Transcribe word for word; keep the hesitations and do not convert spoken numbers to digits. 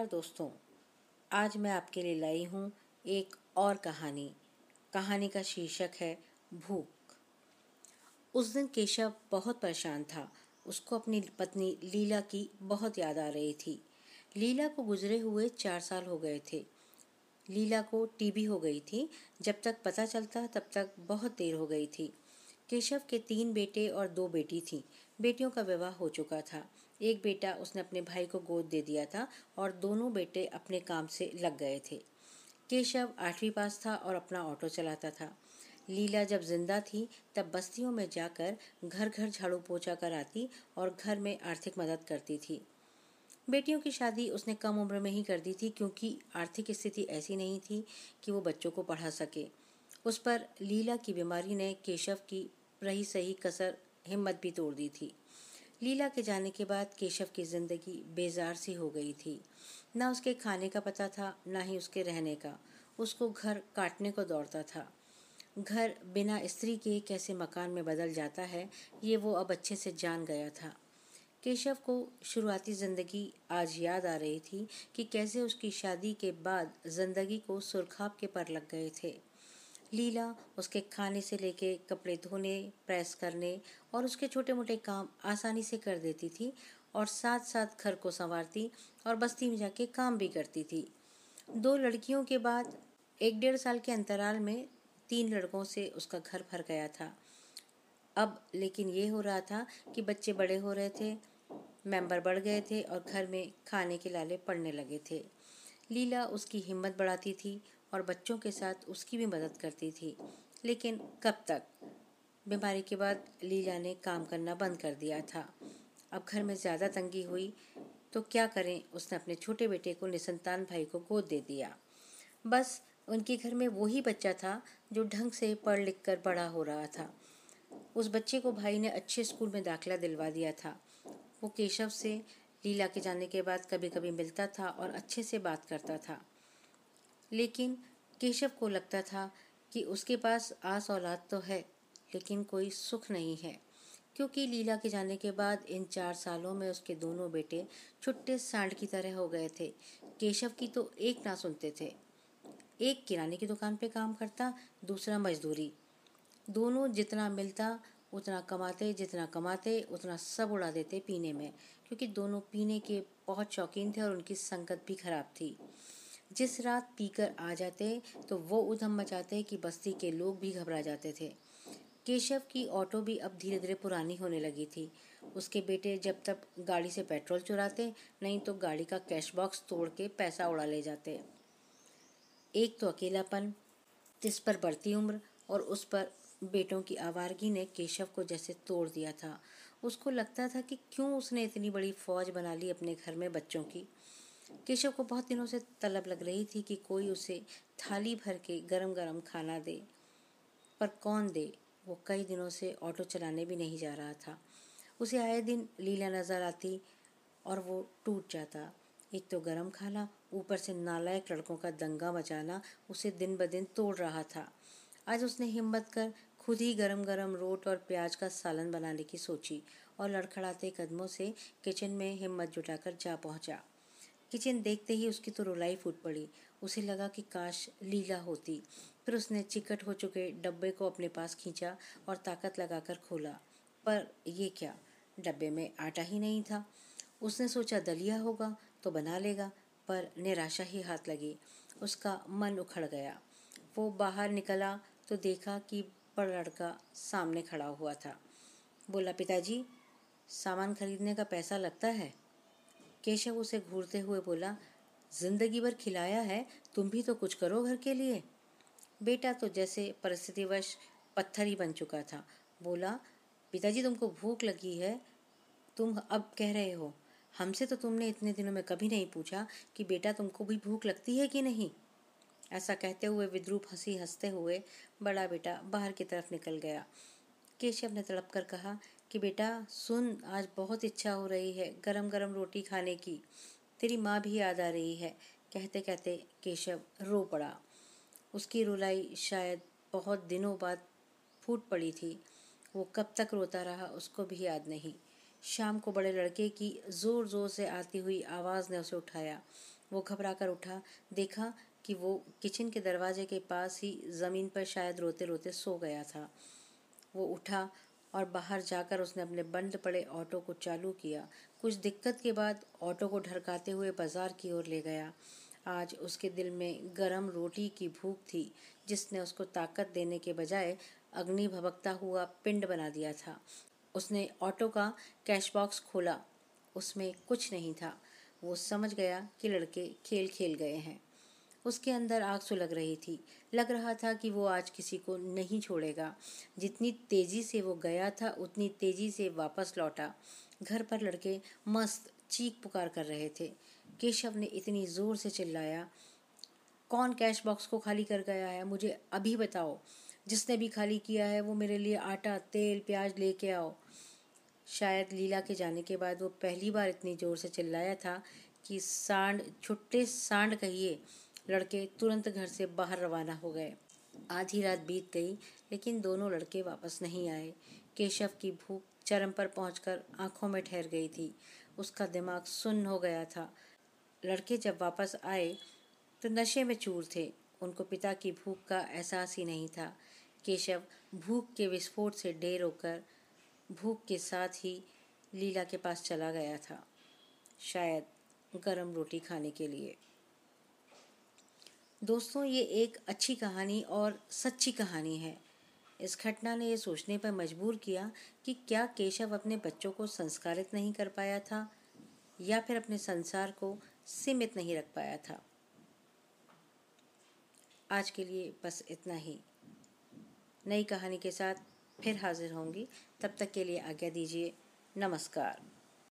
और दोस्तों, आज मैं आपके लिए लाई हूँ एक और कहानी। कहानी का शीर्षक है भूख। उस दिन केशव बहुत परेशान था। उसको अपनी पत्नी लीला की बहुत याद आ रही थी। लीला को गुजरे हुए चार साल हो गए थे। लीला को टीबी हो गई थी। जब तक पता चलता तब तक बहुत देर हो गई थी। केशव के तीन बेटे और दो बेटी थीं। बेटियों का विवाह हो चुका था। एक बेटा उसने अपने भाई को गोद दे दिया था और दोनों बेटे अपने काम से लग गए थे। केशव आठवीं पास था और अपना ऑटो चलाता था। लीला जब जिंदा थी तब बस्तियों में जाकर घर घर झाड़ू पोछा कर आती और घर में आर्थिक मदद करती थी। बेटियों की शादी उसने कम उम्र में ही कर दी थी, क्योंकि आर्थिक स्थिति ऐसी नहीं थी कि वो बच्चों को पढ़ा सके। उस पर लीला की बीमारी ने केशव की रही सही कसर हिम्मत भी तोड़ दी थी। लीला के जाने के बाद केशव की ज़िंदगी बेजार सी हो गई थी। ना उसके खाने का पता था, ना ही उसके रहने का। उसको घर काटने को दौड़ता था। घर बिना स्त्री के कैसे मकान में बदल जाता है, ये वो अब अच्छे से जान गया था। केशव को शुरुआती ज़िंदगी आज याद आ रही थी कि कैसे उसकी शादी के बाद ज़िंदगी को सुरखाब के पर लग गए थे। लीला उसके खाने से लेके कपड़े धोने, प्रेस करने और उसके छोटे मोटे काम आसानी से कर देती थी और साथ साथ घर को संवारती और बस्ती में जाके काम भी करती थी। दो लड़कियों के बाद एक डेढ़ साल के अंतराल में तीन लड़कों से उसका घर भर गया था। अब लेकिन ये हो रहा था कि बच्चे बड़े हो रहे थे, मेंबर बढ़ गए थे और घर में खाने के लाले पड़ने लगे थे। लीला उसकी हिम्मत बढ़ाती थी और बच्चों के साथ उसकी भी मदद करती थी, लेकिन कब तक। बीमारी के बाद लीला ने काम करना बंद कर दिया था। अब घर में ज़्यादा तंगी हुई तो क्या करें, उसने अपने छोटे बेटे को निसंतान भाई को गोद दे दिया। बस उनके घर में वही बच्चा था जो ढंग से पढ़ लिख कर बड़ा हो रहा था। उस बच्चे को भाई ने अच्छे स्कूल में दाखिला दिलवा दिया था। वो केशव से लीला के जाने के बाद कभी कभी मिलता था और अच्छे से बात करता था, लेकिन केशव को लगता था कि उसके पास आस औलाद तो है, लेकिन कोई सुख नहीं है, क्योंकि लीला के जाने के बाद इन चार सालों में उसके दोनों बेटे छुट्टे सांड की तरह हो गए थे। केशव की तो एक ना सुनते थे। एक किराने की दुकान पे काम करता, दूसरा मजदूरी। दोनों जितना मिलता उतना कमाते, जितना कमाते उतना सब उड़ा देते पीने में, क्योंकि दोनों पीने के बहुत शौकीन थे और उनकी संगत भी खराब थी। जिस रात पीकर आ जाते तो वो उधम मचाते कि बस्ती के लोग भी घबरा जाते थे। केशव की ऑटो भी अब धीरे धीरे पुरानी होने लगी थी। उसके बेटे जब तब गाड़ी से पेट्रोल चुराते, नहीं तो गाड़ी का कैश बॉक्स तोड़ के पैसा उड़ा ले जाते। एक तो अकेलापन, इस पर बढ़ती उम्र और उस पर बेटों की आवारगी ने केशव को जैसे तोड़ दिया था। उसको लगता था कि क्यों उसने इतनी बड़ी फौज बना ली अपने घर में बच्चों की। केशव को बहुत दिनों से तलब लग रही थी कि कोई उसे थाली भर के गरम गरम खाना दे, पर कौन दे। वो कई दिनों से ऑटो चलाने भी नहीं जा रहा था। उसे आए दिन लीला नज़र आती और वो टूट जाता। एक तो गरम खाना, ऊपर से नालायक लड़कों का दंगा मचाना उसे दिन ब दिन तोड़ रहा था। आज उसने हिम्मत कर खुद ही गरम गरम रोट और प्याज का सालन बनाने की सोची और लड़खड़ाते कदमों से किचन में हिम्मत जुटाकर जा पहुँचा। किचन देखते ही उसकी तो रुलाई फूट पड़ी। उसे लगा कि काश लीला होती। फिर उसने चिकट हो चुके डब्बे को अपने पास खींचा और ताकत लगाकर खोला, पर ये क्या, डब्बे में आटा ही नहीं था। उसने सोचा दलिया होगा तो बना लेगा, पर निराशा ही हाथ लगी। उसका मन उखड़ गया। वो बाहर निकला तो देखा कि बड़ा लड़का सामने खड़ा हुआ था। बोला, पिताजी सामान खरीदने का पैसा लगता है। केशव उसे घूरते हुए बोला, जिंदगी भर खिलाया है, तुम भी तो कुछ करो घर के लिए। बेटा तो जैसे परिस्थितिवश पत्थर ही बन चुका था। बोला, पिताजी तुमको भूख लगी है, तुम अब कह रहे हो। हमसे तो तुमने इतने दिनों में कभी नहीं पूछा कि बेटा तुमको भी भूख लगती है कि नहीं। ऐसा कहते हुए विद्रूप हंसी हंसते हुए बड़ा बेटा बाहर की तरफ निकल गया। केशव ने तड़प कर कहा कि बेटा सुन, आज बहुत इच्छा हो रही है गरम गरम रोटी खाने की, तेरी माँ भी याद आ रही है। कहते कहते केशव रो पड़ा। उसकी रुलाई शायद बहुत दिनों बाद फूट पड़ी थी। वो कब तक रोता रहा उसको भी याद नहीं। शाम को बड़े लड़के की ज़ोर ज़ोर से आती हुई आवाज़ ने उसे उठाया। वो घबराकर उठा, देखा कि वो किचन के दरवाजे के पास ही ज़मीन पर शायद रोते रोते सो गया था। वो उठा और बाहर जाकर उसने अपने बंद पड़े ऑटो को चालू किया। कुछ दिक्कत के बाद ऑटो को ढरकाते हुए बाज़ार की ओर ले गया। आज उसके दिल में गरम रोटी की भूख थी जिसने उसको ताकत देने के बजाय अग्नि भभकता हुआ पिंड बना दिया था। उसने ऑटो का कैश बॉक्स खोला, उसमें कुछ नहीं था। वो समझ गया कि लड़के खेल खेल गए हैं। उसके अंदर आग सुलग रही थी। लग रहा था कि वो आज किसी को नहीं छोड़ेगा। जितनी तेज़ी से वो गया था उतनी तेज़ी से वापस लौटा। घर पर लड़के मस्त चीख पुकार कर रहे थे। केशव ने इतनी ज़ोर से चिल्लाया, कौन कैश बॉक्स को खाली कर गया है, मुझे अभी बताओ। जिसने भी खाली किया है वो मेरे लिए आटा तेल प्याज ले के आओ। शायद लीला के जाने के बाद वो पहली बार इतनी ज़ोर से चिल्लाया था कि सांड छुट्टे सांड कहिए। लड़के तुरंत घर से बाहर रवाना हो गए। आधी रात बीत गई लेकिन दोनों लड़के वापस नहीं आए। केशव की भूख चरम पर पहुंचकर आंखों में ठहर गई थी। उसका दिमाग सुन्न हो गया था। लड़के जब वापस आए तो नशे में चूर थे। उनको पिता की भूख का एहसास ही नहीं था। केशव भूख के विस्फोट से ढेर होकर भूख के साथ ही लीला के पास चला गया था, शायद गरम रोटी खाने के लिए। दोस्तों, ये एक अच्छी कहानी और सच्ची कहानी है। इस घटना ने ये सोचने पर मजबूर किया कि क्या केशव अपने बच्चों को संस्कारित नहीं कर पाया था या फिर अपने संसार को सीमित नहीं रख पाया था। आज के लिए बस इतना ही। नई कहानी के साथ फिर हाजिर होंगी। तब तक के लिए आज्ञा दीजिए। नमस्कार।